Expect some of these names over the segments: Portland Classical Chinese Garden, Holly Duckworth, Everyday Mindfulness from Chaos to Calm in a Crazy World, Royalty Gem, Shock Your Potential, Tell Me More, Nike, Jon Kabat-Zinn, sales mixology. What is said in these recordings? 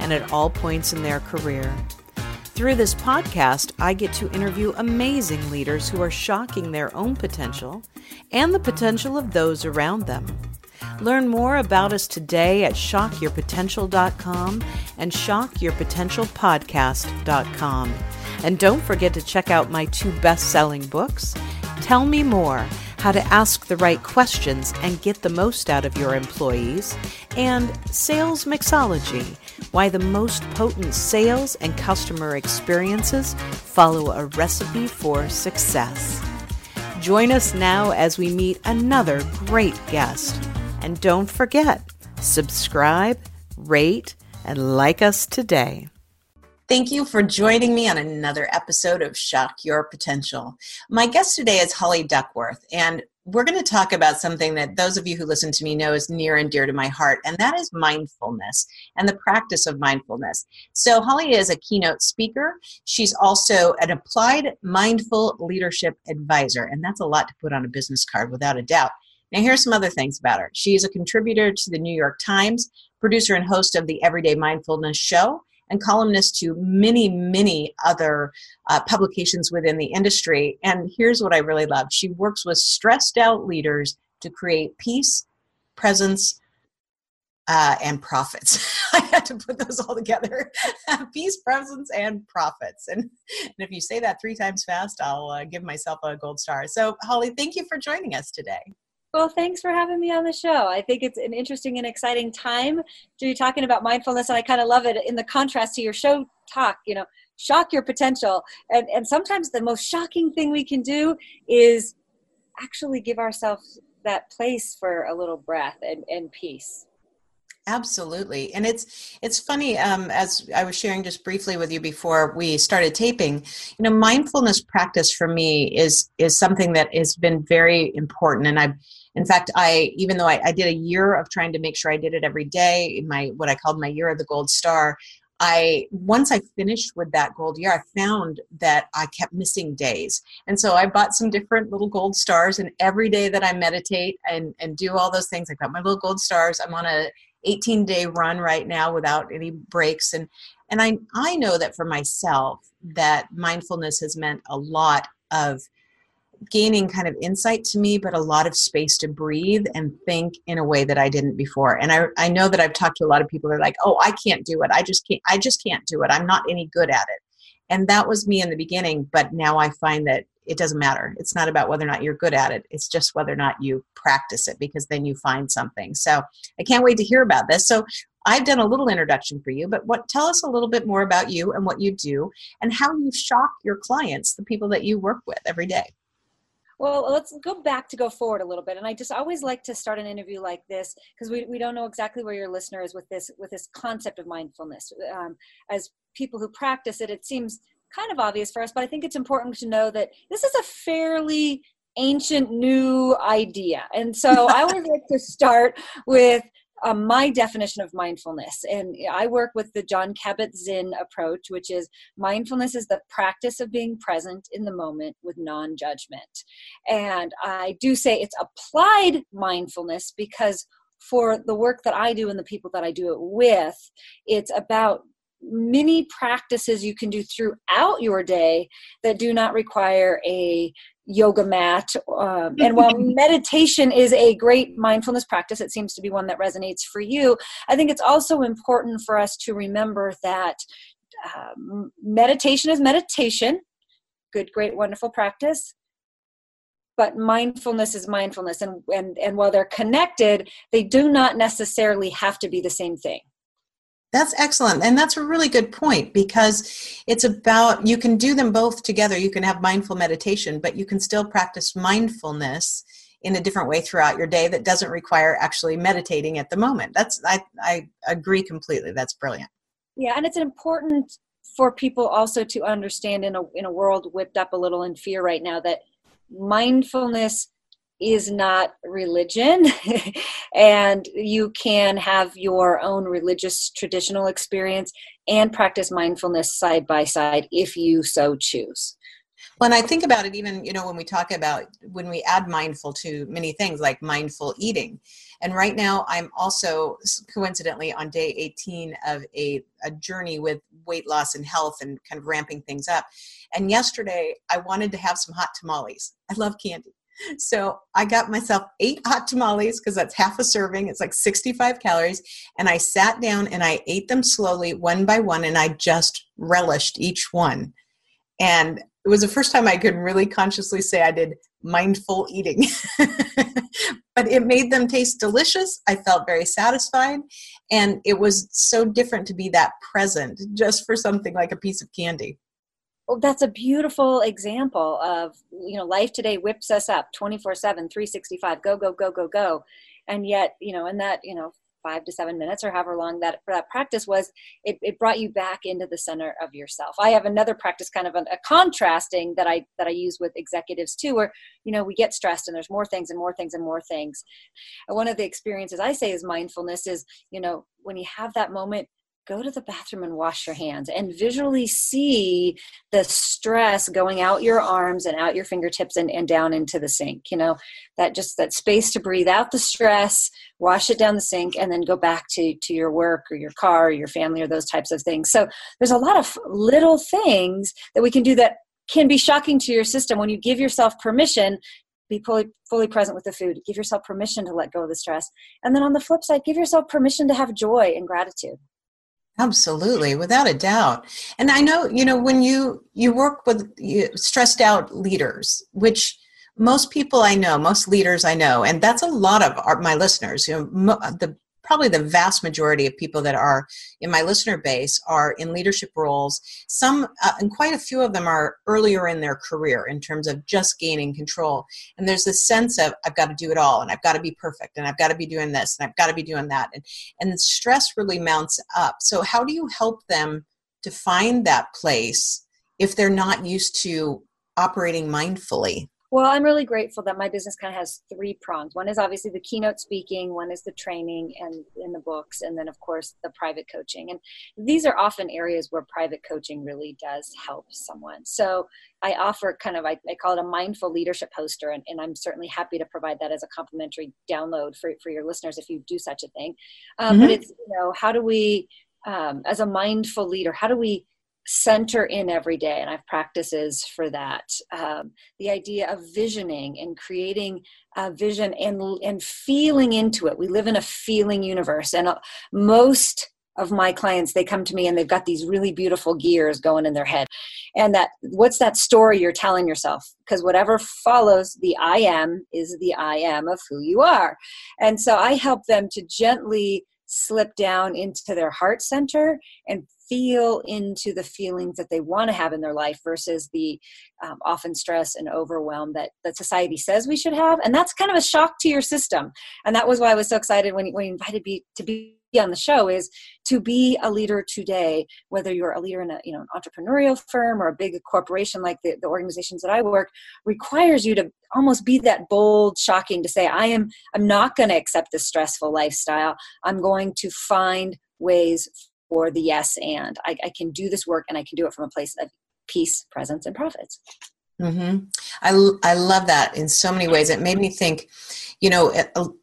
and at all points in their career. Through this podcast, I get to interview amazing leaders who are shocking their own potential and the potential of those around them. Learn more about us today at shockyourpotential.com and shockyourpotentialpodcast.com. And don't forget to check out my two best-selling books, Tell Me More, How to Ask the Right Questions and Get the Most Out of Your Employees, and Sales Mixology, Why the Most Potent Sales and Customer Experiences Follow a Recipe for Success. Join us now as we meet another great guest. And don't forget, subscribe, rate, and like us today. Thank you for joining me on another episode of Shock Your Potential. My guest today is Holly Duckworth, and we're going to talk about something that those of you who listen to me know is near and dear to my heart, and that is mindfulness and the practice of mindfulness. So Holly is a keynote speaker. She's also an applied mindful leadership advisor, and that's a lot to put on a business card without a doubt. Now, here's some other things about her. She is a contributor to the New York Times, producer and host of the Everyday Mindfulness show, and columnist to many, many other publications within the industry. And here's what I really love. She works with stressed out leaders to create peace, presence, and profits. I had to put those all together. Peace, presence, and profits. And if you say that 3 times fast, I'll give myself a gold star. So Holly, thank you for joining us today. Well, thanks for having me on the show. I think it's an interesting and exciting time to be talking about mindfulness, and I kind of love it in the contrast to your show talk, you know, shock your potential. And sometimes the most shocking thing we can do is actually give ourselves that place for a little breath and peace. Absolutely. And it's funny, as I was sharing just briefly with you before we started taping, you know, mindfulness practice for me is something that has been very important. And I did a year of trying to make sure I did it every day, what I called my year of the gold star. Once I finished with that gold year, I found that I kept missing days. And so I bought some different little gold stars, and every day that I meditate and do all those things, I got my little gold stars. I'm on a 18-day run right now without any breaks. And I know that for myself that mindfulness has meant a lot of gaining kind of insight to me, but a lot of space to breathe and think in a way that I didn't before. And I know that I've talked to a lot of people that are like, oh, I can't do it. I just can't do it. I'm not any good at it. And that was me in the beginning, but now I find that it doesn't matter. It's not about whether or not you're good at it. It's just whether or not you practice it, because then you find something. So I can't wait to hear about this. So I've done a little introduction for you, but tell us a little bit more about you and what you do and how you shock your clients, the people that you work with every day. Well, let's go forward a little bit. And I just always like to start an interview like this because we don't know exactly where your listener is with this concept of mindfulness. As people who practice it, it seems kind of obvious for us, but I think it's important to know that this is a fairly ancient new idea. And so I always like to start with my definition of mindfulness. And I work with the Jon Kabat-Zinn approach, which is mindfulness is the practice of being present in the moment with non-judgment. And I do say it's applied mindfulness because for the work that I do and the people that I do it with, it's about many practices you can do throughout your day that do not require a yoga mat. And while meditation is a great mindfulness practice, it seems to be one that resonates for you. I think it's also important for us to remember that meditation is meditation. Good, great, wonderful practice. But mindfulness is mindfulness. And while they're connected, they do not necessarily have to be the same thing. That's excellent. And that's a really good point, because it's about, you can do them both together. You can have mindful meditation, but you can still practice mindfulness in a different way throughout your day that doesn't require actually meditating at the moment. I agree completely. That's brilliant. Yeah. And it's an important for people also to understand in a world whipped up a little in fear right now, that mindfulness is not religion and you can have your own religious traditional experience and practice mindfulness side by side if you so choose. When I think about it, even, you know, when we talk about, when we add mindful to many things like mindful eating, and right now I'm also coincidentally on day 18 of a journey with weight loss and health and kind of ramping things up. And yesterday I wanted to have some hot tamales. I love candy. So I got myself 8 hot tamales because that's half a serving. It's like 65 calories. And I sat down and I ate them slowly one by one, and I just relished each one. And it was the first time I could really consciously say I did mindful eating, but it made them taste delicious. I felt very satisfied, and it was so different to be that present just for something like a piece of candy. Well, that's a beautiful example of, you know, life today whips us up 24/7, 365, go, go, go, go, go. And yet, you know, in that, you know, 5 to 7 minutes or however long that practice was, it brought you back into the center of yourself. I have another practice, kind of a contrasting that I use with executives too, where, you know, we get stressed and there's more things and more things and more things. And one of the experiences I say is mindfulness is, you know, when you have that moment, go to the bathroom and wash your hands and visually see the stress going out your arms and out your fingertips and down into the sink. You know, that just that space to breathe out the stress, wash it down the sink, and then go back to your work or your car or your family or those types of things. So there's a lot of little things that we can do that can be shocking to your system when you give yourself permission. Be fully present with the food. Give yourself permission to let go of the stress. And then on the flip side, give yourself permission to have joy and gratitude. Absolutely. Without a doubt. And I know, you know, when you work with stressed out leaders, which most people I know, most leaders I know, and that's a lot of my listeners, you know, probably the vast majority of people that are in my listener base are in leadership roles. Some, and quite a few of them are earlier in their career in terms of just gaining control. And there's this sense of, I've got to do it all, and I've got to be perfect, and I've got to be doing this, and I've got to be doing that. And stress really mounts up. So how do you help them to find that place if they're not used to operating mindfully? Well, I'm really grateful that my business kind of has 3 prongs. One is obviously the keynote speaking, one is the training and in the books, and then of course the private coaching. And these are often areas where private coaching really does help someone. So I offer kind of, I call it a mindful leadership poster, and I'm certainly happy to provide that as a complimentary download for your listeners if you do such a thing. But it's, you know, how do we, as a mindful leader, how do we center in every day? And I have practices for that. The idea of visioning and creating a vision and feeling into it. We live in a feeling universe, and most of my clients, they come to me and they've got these really beautiful gears going in their head. And that, what's that story you're telling yourself? Because whatever follows the I am is the I am of who you are. And so I help them to gently slip down into their heart center and feel into the feelings that they want to have in their life versus the often stress and overwhelm that society says we should have. And that's kind of a shock to your system. And that was why I was so excited when you invited me to be on the show, is to be a leader today, whether you're a leader in a, you know, an entrepreneurial firm or a big corporation like the organizations that I work, requires you to almost be that bold, shocking, to say, I'm not going to accept this stressful lifestyle. I'm going to find ways or the yes, and I can do this work, and I can do it from a place of peace, presence, and profits. Mm-hmm. I love that in so many ways. It made me think, you know,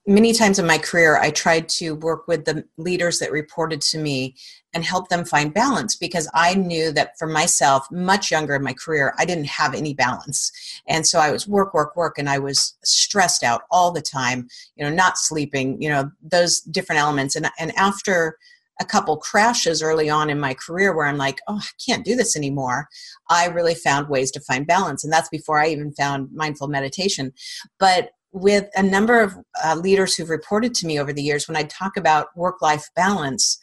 many times in my career, I tried to work with the leaders that reported to me and help them find balance, because I knew that for myself, much younger in my career, I didn't have any balance. And so I was work, and I was stressed out all the time, you know, not sleeping, you know, those different elements. And after a couple crashes early on in my career where I'm like, oh, I can't do this anymore, I really found ways to find balance. And that's before I even found mindful meditation. But with a number of leaders who've reported to me over the years, when I talk about work-life balance,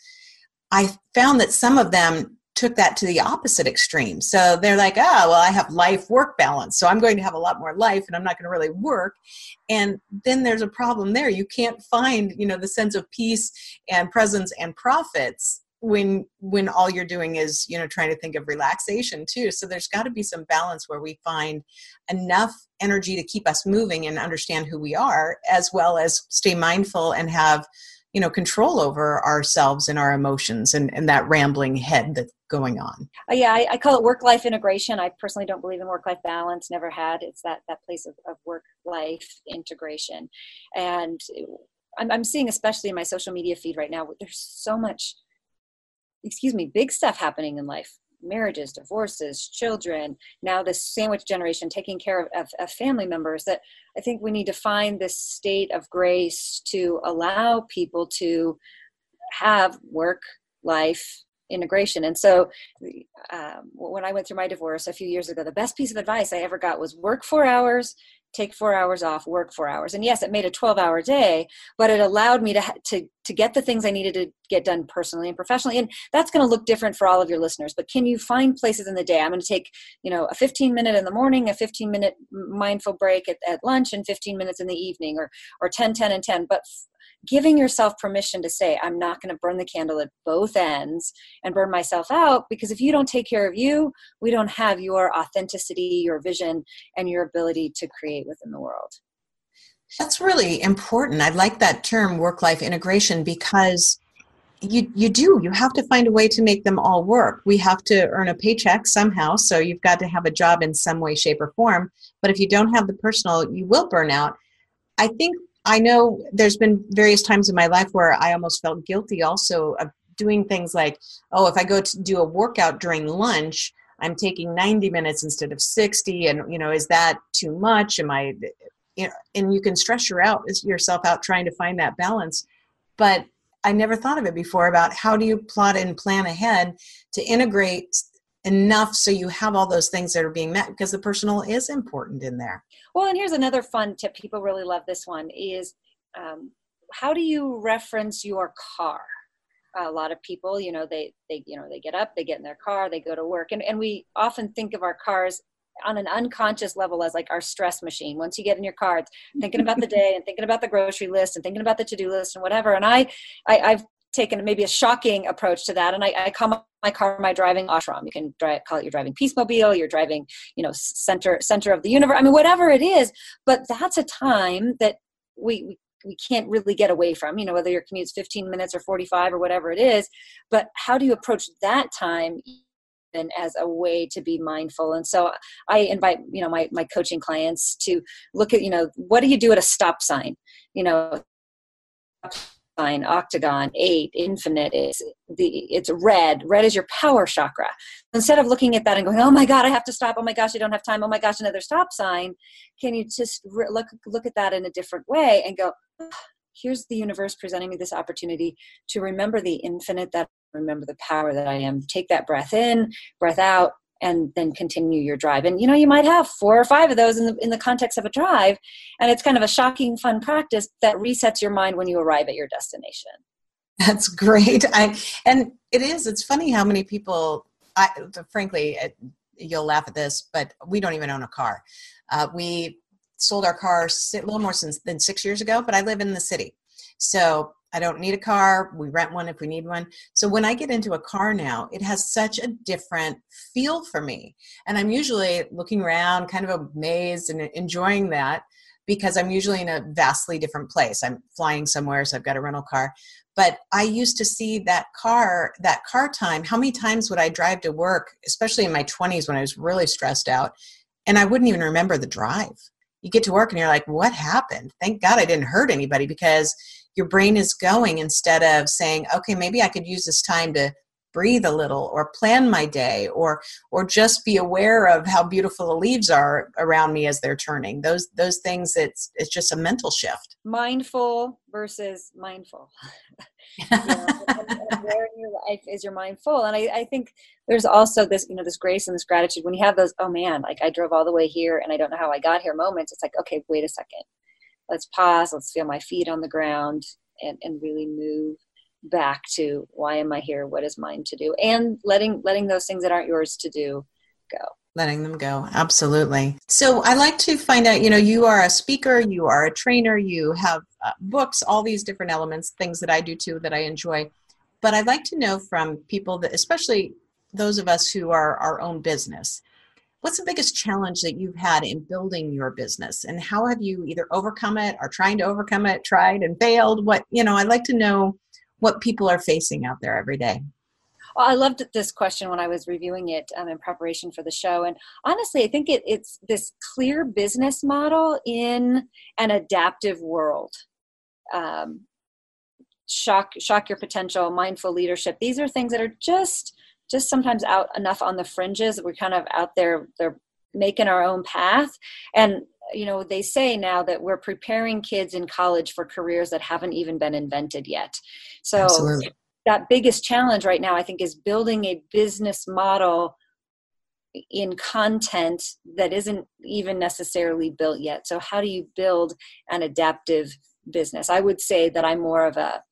I found that some of them took that to the opposite extreme. So they're like, oh, well, I have life-work balance, so I'm going to have a lot more life and I'm not going to really work. And then there's a problem there. You can't find, you know, the sense of peace and presence and profits when all you're doing is, you know, trying to think of relaxation too. So there's got to be some balance where we find enough energy to keep us moving and understand who we are, as well as stay mindful and have, you know, control over ourselves and our emotions and that rambling head that's going on. Yeah, I call it work-life integration. I personally don't believe in work-life balance, never had. It's that place of work-life integration. And I'm seeing, especially in my social media feed right now, there's so much, big stuff happening in life. Marriages, divorces, children, now this sandwich generation taking care of family members, that I think we need to find this state of grace to allow people to have work-life integration. And so when I went through my divorce a few years ago, the best piece of advice I ever got was work 4 hours, take 4 hours off, work 4 hours. And yes, it made a 12-hour day, but it allowed me to get the things I needed to get done personally and professionally. And that's going to look different for all of your listeners, but can you find places in the day? I'm going to take, a 15-minute in the morning, a 15-minute mindful break at lunch, and 15 minutes in the evening, or 10, 10, and 10. But giving yourself permission to say, I'm not going to burn the candle at both ends and burn myself out, because if you don't take care of you, we don't have your authenticity, your vision, and your ability to create within the world. That's really important. I like that term, work-life integration, because you have to find a way to make them all work. We have to earn a paycheck somehow, so you've got to have a job in some way, shape, or form. But if you don't have the personal, you will burn out. I know there's been various times in my life where I almost felt guilty also of doing things like, if I go to do a workout during lunch, I'm taking 90 minutes instead of 60. And, is that too much? And you can stress yourself out trying to find that balance. But I never thought of it before about how do you plot and plan ahead to integrate enough so you have all those things that are being met, because the personal is important in there. Well, and here's another fun tip. People really love this one is, how do you reference your car? A lot of people, they get up, they get in their car, they go to work. And we often think of our cars on an unconscious level as like our stress machine. Once you get in your car, it's thinking about the day and thinking about the grocery list and thinking about the to-do list and whatever. And I've taken maybe a shocking approach to that. And I call my car my driving ashram. You can call it your driving Peacemobile, your driving, center of the universe. I mean, whatever it is, but that's a time that we can't really get away from, whether your commute is 15 minutes or 45 or whatever it is. But how do you approach that time even as a way to be mindful? And so I invite, my coaching clients to look at, what do you do at a stop sign? Sign, octagon, 8, infinite is it's red. Red is your power chakra. Instead of looking at that and going, oh my God, I have to stop. Oh my gosh, I don't have time. Oh my gosh, another stop sign. Can you just look at that in a different way and go, here's the universe presenting me this opportunity to remember the infinite, that remember the power that I am. Take that breath in, breath out, and then continue your drive. And, you might have 4 or 5 of those in the context of a drive. And it's kind of a shocking, fun practice that resets your mind when you arrive at your destination. That's great. And it is, it's funny how many people, frankly, you'll laugh at this, but we don't even own a car. We sold our car a little more than 6 years ago, but I live in the city. So I don't need a car. We rent one if we need one. So when I get into a car now, it has such a different feel for me. And I'm usually looking around, kind of amazed and enjoying that, because I'm usually in a vastly different place. I'm flying somewhere, so I've got a rental car. But I used to see that car time. How many times would I drive to work, especially in my 20s when I was really stressed out, and I wouldn't even remember the drive. You get to work and you're like, what happened? Thank God I didn't hurt anybody, because your brain is going instead of saying, okay, maybe I could use this time to breathe a little or plan my day or just be aware of how beautiful the leaves are around me as they're turning. Those things, it's just a mental shift. Mindful versus mindful. And where in your life is your mind full? And I think there's also this, this grace and this gratitude. When you have those, oh man, like I drove all the way here and I don't know how I got here moments, it's like, okay, wait a second. Let's pause. Let's feel my feet on the ground and really move back to why am I here? What is mine to do? And letting those things that aren't yours to do go. Letting them go. Absolutely. So I like to find out, you are a speaker, you are a trainer, you have books, all these different elements, things that I do too that I enjoy. But I'd like to know from people that, especially those of us who are our own business, what's the biggest challenge that you've had in building your business, and how have you either overcome it or trying to overcome it, tried and failed? What, you know, I'd like to know what people are facing out there every day. Well, I loved this question when I was reviewing it in preparation for the show. And honestly, I think it's this clear business model in an adaptive world. Shock your potential, mindful leadership. These are things that are just sometimes out enough on the fringes that we're kind of out there, they're making our own path. And, you know, they say now that we're preparing kids in college for careers that haven't even been invented yet. So absolutely. That biggest challenge right now, I think, is building a business model in content that isn't even necessarily built yet. So how do you build an adaptive business? I would say that I'm more of a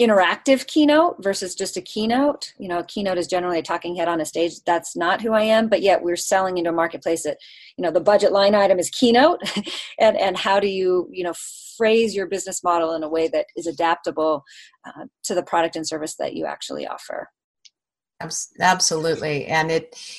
interactive keynote versus just a keynote. You know, a keynote is generally a talking head on a stage. That's not who I am, but yet we're selling into a marketplace that, you know, the budget line item is keynote. and how do you, you know, phrase your business model in a way that is adaptable to the product and service that you actually offer? Absolutely. And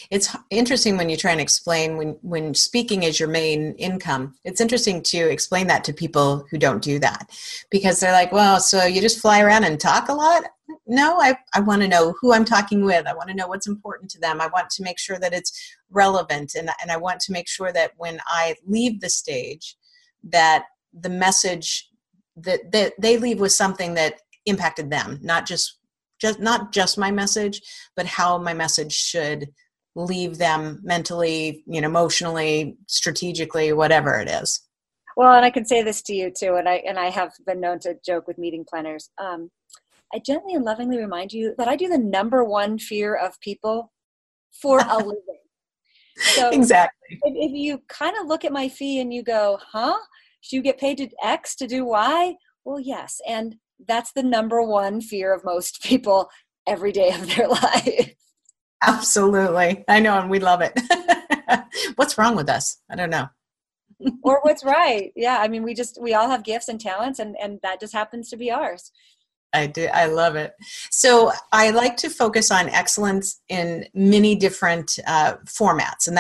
it's interesting when you try and explain when speaking is your main income, it's interesting to explain that to people who don't do that, because they're like, well, so you just fly around and talk a lot? No, I want to know who I'm talking with. I want to know what's important to them. I want to make sure that it's relevant. And I want to make sure that when I leave the stage, that the message that they leave with something that impacted them, not just my message, but how my message should leave them mentally, you know, emotionally, strategically, whatever it is. Well, and I can say this to you too, and I have been known to joke with meeting planners. I gently and lovingly remind you that I do the number one fear of people for a living. So exactly. If you kind of look at my fee and you go, huh? Should you get paid to X to do Y? Well, yes. And that's the number one fear of most people every day of their life. Absolutely. I know. And we love it. What's wrong with us? I don't know. Or what's right. Yeah. I mean, we all have gifts and talents, and that just happens to be ours. I do. I love it. So I like to focus on excellence in many different formats. And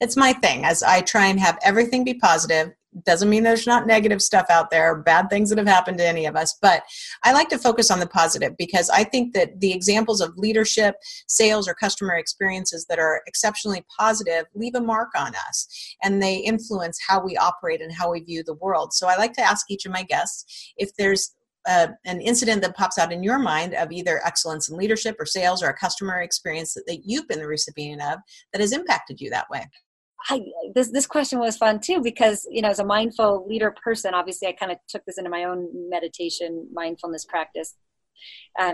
it's my thing, as I try and have everything be positive. Doesn't mean there's not negative stuff out there, bad things that have happened to any of us, but I like to focus on the positive, because I think that the examples of leadership, sales, or customer experiences that are exceptionally positive leave a mark on us, and they influence how we operate and how we view the world. So I like to ask each of my guests if there's an incident that pops out in your mind of either excellence in leadership or sales or a customer experience that you've been the recipient of that has impacted you that way. This question was fun too, because, you know, as a mindful leader person, obviously I kind of took this into my own meditation mindfulness practice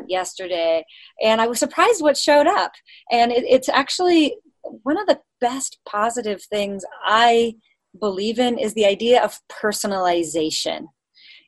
yesterday, and I was surprised what showed up. And it's actually one of the best positive things I believe in is the idea of personalization.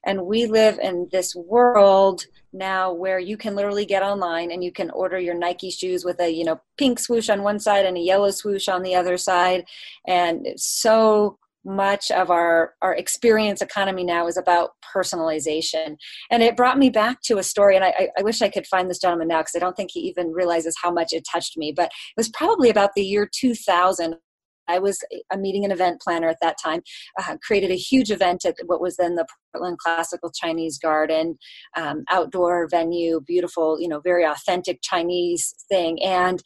And we live in this world now where you can literally get online and you can order your Nike shoes with a, you know, pink swoosh on one side and a yellow swoosh on the other side. And so much of our experience economy now is about personalization. And it brought me back to a story, and I wish I could find this gentleman now, because I don't think he even realizes how much it touched me, but it was probably about the year 2000. I was a meeting and event planner at that time, created a huge event at what was then the Portland Classical Chinese Garden, outdoor venue, beautiful, you know, very authentic Chinese thing. And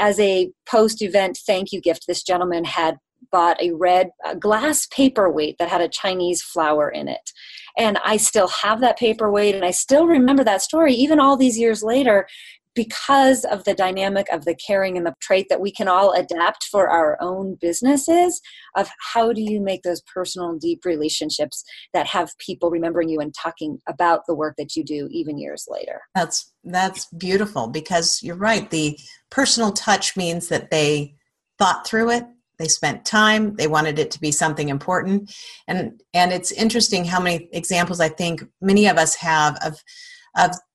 as a post-event thank you gift, this gentleman had bought a red glass paperweight that had a Chinese flower in it. And I still have that paperweight, and I still remember that story, even all these years later, because of the dynamic of the caring and the trait that we can all adapt for our own businesses of how do you make those personal, deep relationships that have people remembering you and talking about the work that you do even years later. That's beautiful, because you're right. The personal touch means that they thought through it. They spent time. They wanted it to be something important. And it's interesting how many examples I think many of us have of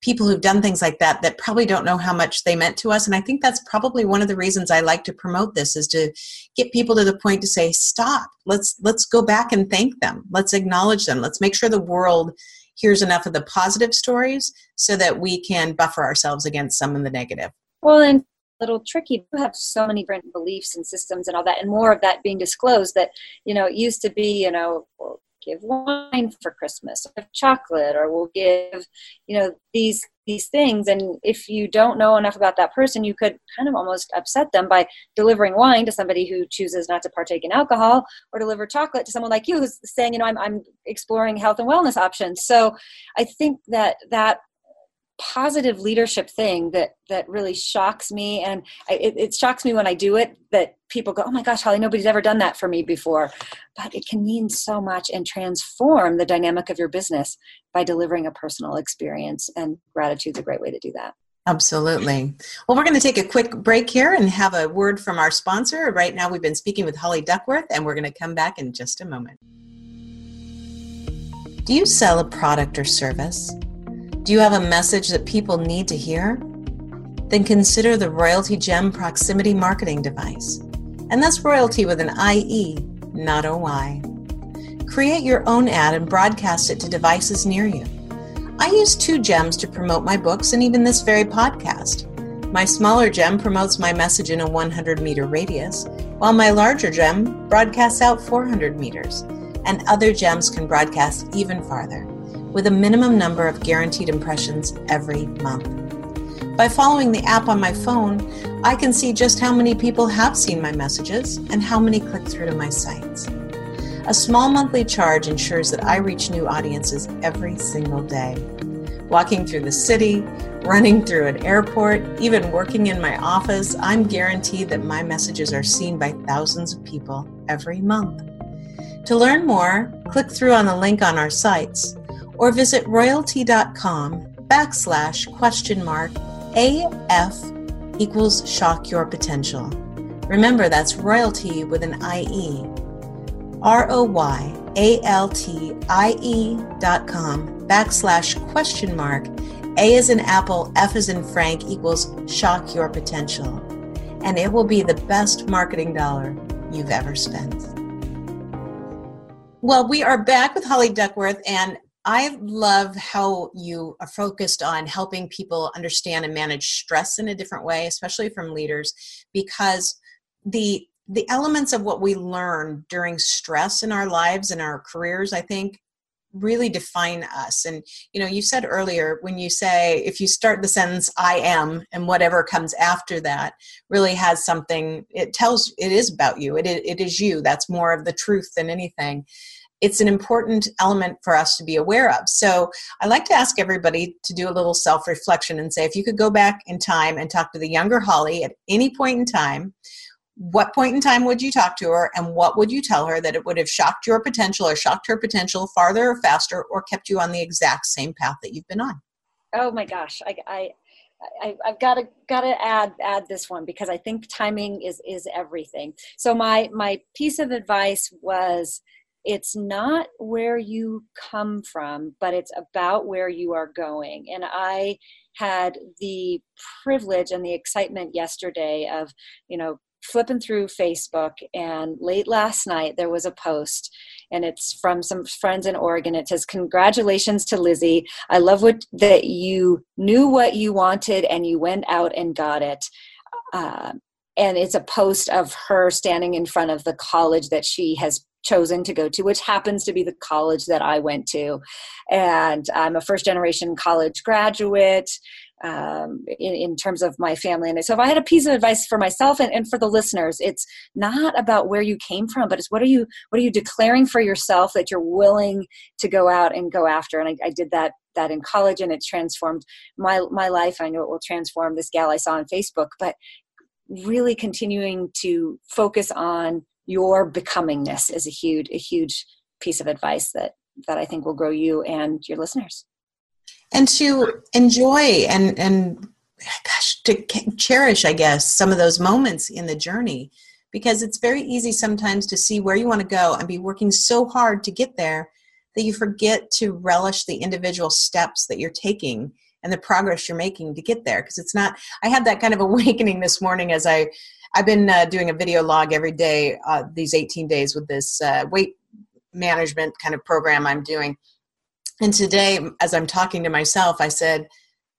people who've done things like that probably don't know how much they meant to us. And I think that's probably one of the reasons I like to promote this, is to get people to the point to say, stop, let's go back and thank them. Let's acknowledge them. Let's make sure the world here's enough of the positive stories so that we can buffer ourselves against some of the negative. Well, and a little tricky. We have so many different beliefs and systems and all that, and more of that being disclosed that, you know, it used to be, you know, we'll give wine for Christmas, or chocolate, or we'll give, you know, these things. And if you don't know enough about that person, you could kind of almost upset them by delivering wine to somebody who chooses not to partake in alcohol, or deliver chocolate to someone like you who's saying, you know, I'm exploring health and wellness options. So I think that positive leadership thing that really shocks me. And it shocks me when I do it, that people go, oh my gosh, Holly, nobody's ever done that for me before. But it can mean so much and transform the dynamic of your business by delivering a personal experience, and gratitude's a great way to do that. Absolutely. Well, we're going to take a quick break here and have a word from our sponsor. Right now, we've been speaking with Holly Duckworth, and we're going to come back in just a moment. Do you sell a product or service? Do you have a message that people need to hear? Then consider the Royalty Gem Proximity Marketing Device. And that's royalty with an IE, not a Y. Create your own ad and broadcast it to devices near you. I use 2 gems to promote my books and even this very podcast. My smaller gem promotes my message in a 100-meter radius, while my larger gem broadcasts out 400 meters, and other gems can broadcast even farther, with a minimum number of guaranteed impressions every month. By following the app on my phone, I can see just how many people have seen my messages and how many click through to my sites. A small monthly charge ensures that I reach new audiences every single day. Walking through the city, running through an airport, even working in my office, I'm guaranteed that my messages are seen by thousands of people every month. To learn more, click through on the link on our sites, or visit royalty.com/AF=Shock Your Potential. Remember, that's royalty with an IE, royalty.com/A as in apple, F as in Frank = Shock Your Potential. And it will be the best marketing dollar you've ever spent. Well, we are back with Holly Duckworth, and I love how you are focused on helping people understand and manage stress in a different way, especially from leaders, because the elements of what we learn during stress in our lives and our careers, I think, really define us. And, you know, you said earlier, when you say, if you start the sentence, I am, and whatever comes after that really has something, it is about you. It is you. That's more of the truth than anything. It's an important element for us to be aware of. So I like to ask everybody to do a little self-reflection and say, if you could go back in time and talk to the younger Holly at any point in time, what point in time would you talk to her, and what would you tell her that it would have shocked your potential or shocked her potential farther or faster, or kept you on the exact same path that you've been on? Oh my gosh. I've got to add this one, because I think timing is everything. So my piece of advice was, it's not where you come from, but it's about where you are going. And I had the privilege and the excitement yesterday of, you know, flipping through Facebook, and late last night there was a post, and it's from some friends in Oregon. It says, congratulations to Lizzie. I love that you knew what you wanted and you went out and got it. And it's a post of her standing in front of the college that she has chosen to go to, which happens to be the college that I went to. And I'm a first-generation college graduate in terms of my family. And so if I had a piece of advice for myself and for the listeners, it's not about where you came from, but it's what are you declaring for yourself that you're willing to go out and go after. And I did that in college, and it transformed my life. I know it will transform this gal I saw on Facebook, but really continuing to focus on your becomingness is a huge piece of advice that I think will grow you and your listeners. And to enjoy and to cherish, I guess, some of those moments in the journey, because it's very easy sometimes to see where you want to go and be working so hard to get there that you forget to relish the individual steps that you're taking and the progress you're making to get there. Because it's not, I had that kind of awakening this morning as I've been doing a video log every day, these 18 days with this weight management kind of program I'm doing. And today, as I'm talking to myself, I said,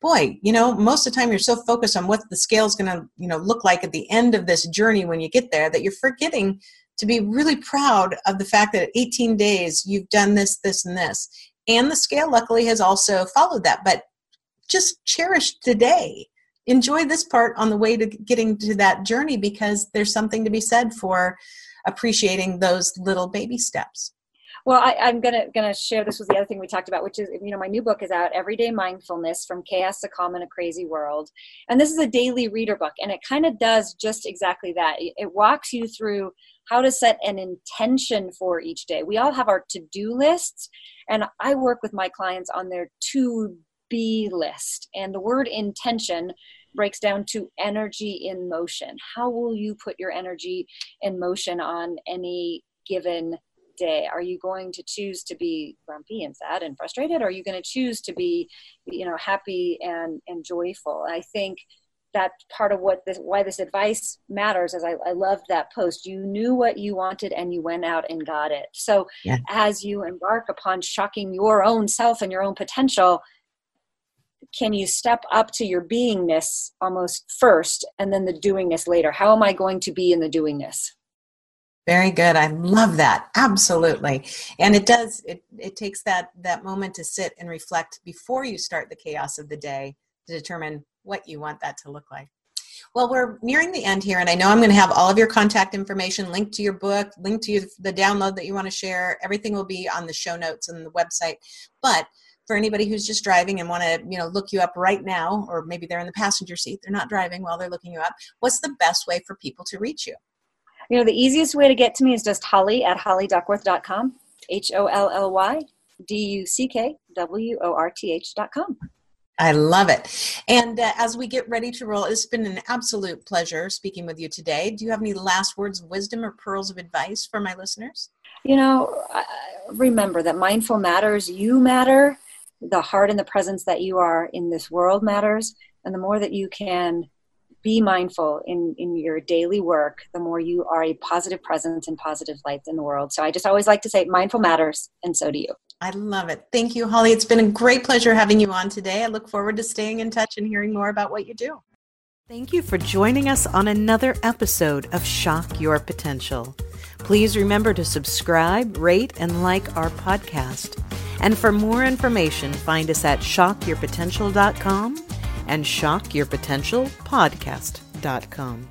boy, you know, most of the time you're so focused on what the scale's going to, you know, look like at the end of this journey when you get there, that you're forgetting to be really proud of the fact that at 18 days you've done this, this, and this. And the scale luckily has also followed that, but just cherish today. Enjoy this part on the way to getting to that journey, because there's something to be said for appreciating those little baby steps. Well, I'm gonna share, this was the other thing we talked about, which is, you know, my new book is out, Everyday Mindfulness from Chaos to Calm in a Crazy World. And this is a daily reader book, and it kind of does just exactly that. It walks you through how to set an intention for each day. We all have our to-do lists, and I work with my clients on their to-be list. And the word intention breaks down to energy in motion. How will you put your energy in motion on any given day? Are you going to choose to be grumpy and sad and frustrated? Or are you going to choose to be, you know, happy and joyful? I think that's part of what why this advice matters. As I loved that post, you knew what you wanted and you went out and got it. So yeah, as you embark upon shocking your own self and your own potential, can you step up to your beingness almost first and then the doingness later? How am I going to be in the doingness? Very good. I love that. Absolutely. And it does, it takes that moment to sit and reflect before you start the chaos of the day to determine what you want that to look like. Well, we're nearing the end here, and I know I'm going to have all of your contact information, linked to your book, linked to the download that you want to share. Everything will be on the show notes and the website. But for anybody who's just driving and want to, you know, look you up right now, or maybe they're in the passenger seat, they're not driving while they're looking you up, what's the best way for people to reach you? You know, the easiest way to get to me is just Holly at hollyduckworth.com, HOLLYDUCKWORTH.com. I love it. And as we get ready to roll, it's been an absolute pleasure speaking with you today. Do you have any last words of wisdom or pearls of advice for my listeners? You know, remember that mindful matters, you matter, the heart and the presence that you are in this world matters, and the more that you can be mindful in your daily work, the more you are a positive presence and positive light in the world. So I just always like to say mindful matters, and so do you. I love it. Thank you, Holly. It's been a great pleasure having you on today. I look forward to staying in touch and hearing more about what you do. Thank you for joining us on another episode of Shock Your Potential. Please remember to subscribe, rate, and like our podcast. And for more information, find us at shockyourpotential.com and shockyourpotentialpodcast.com.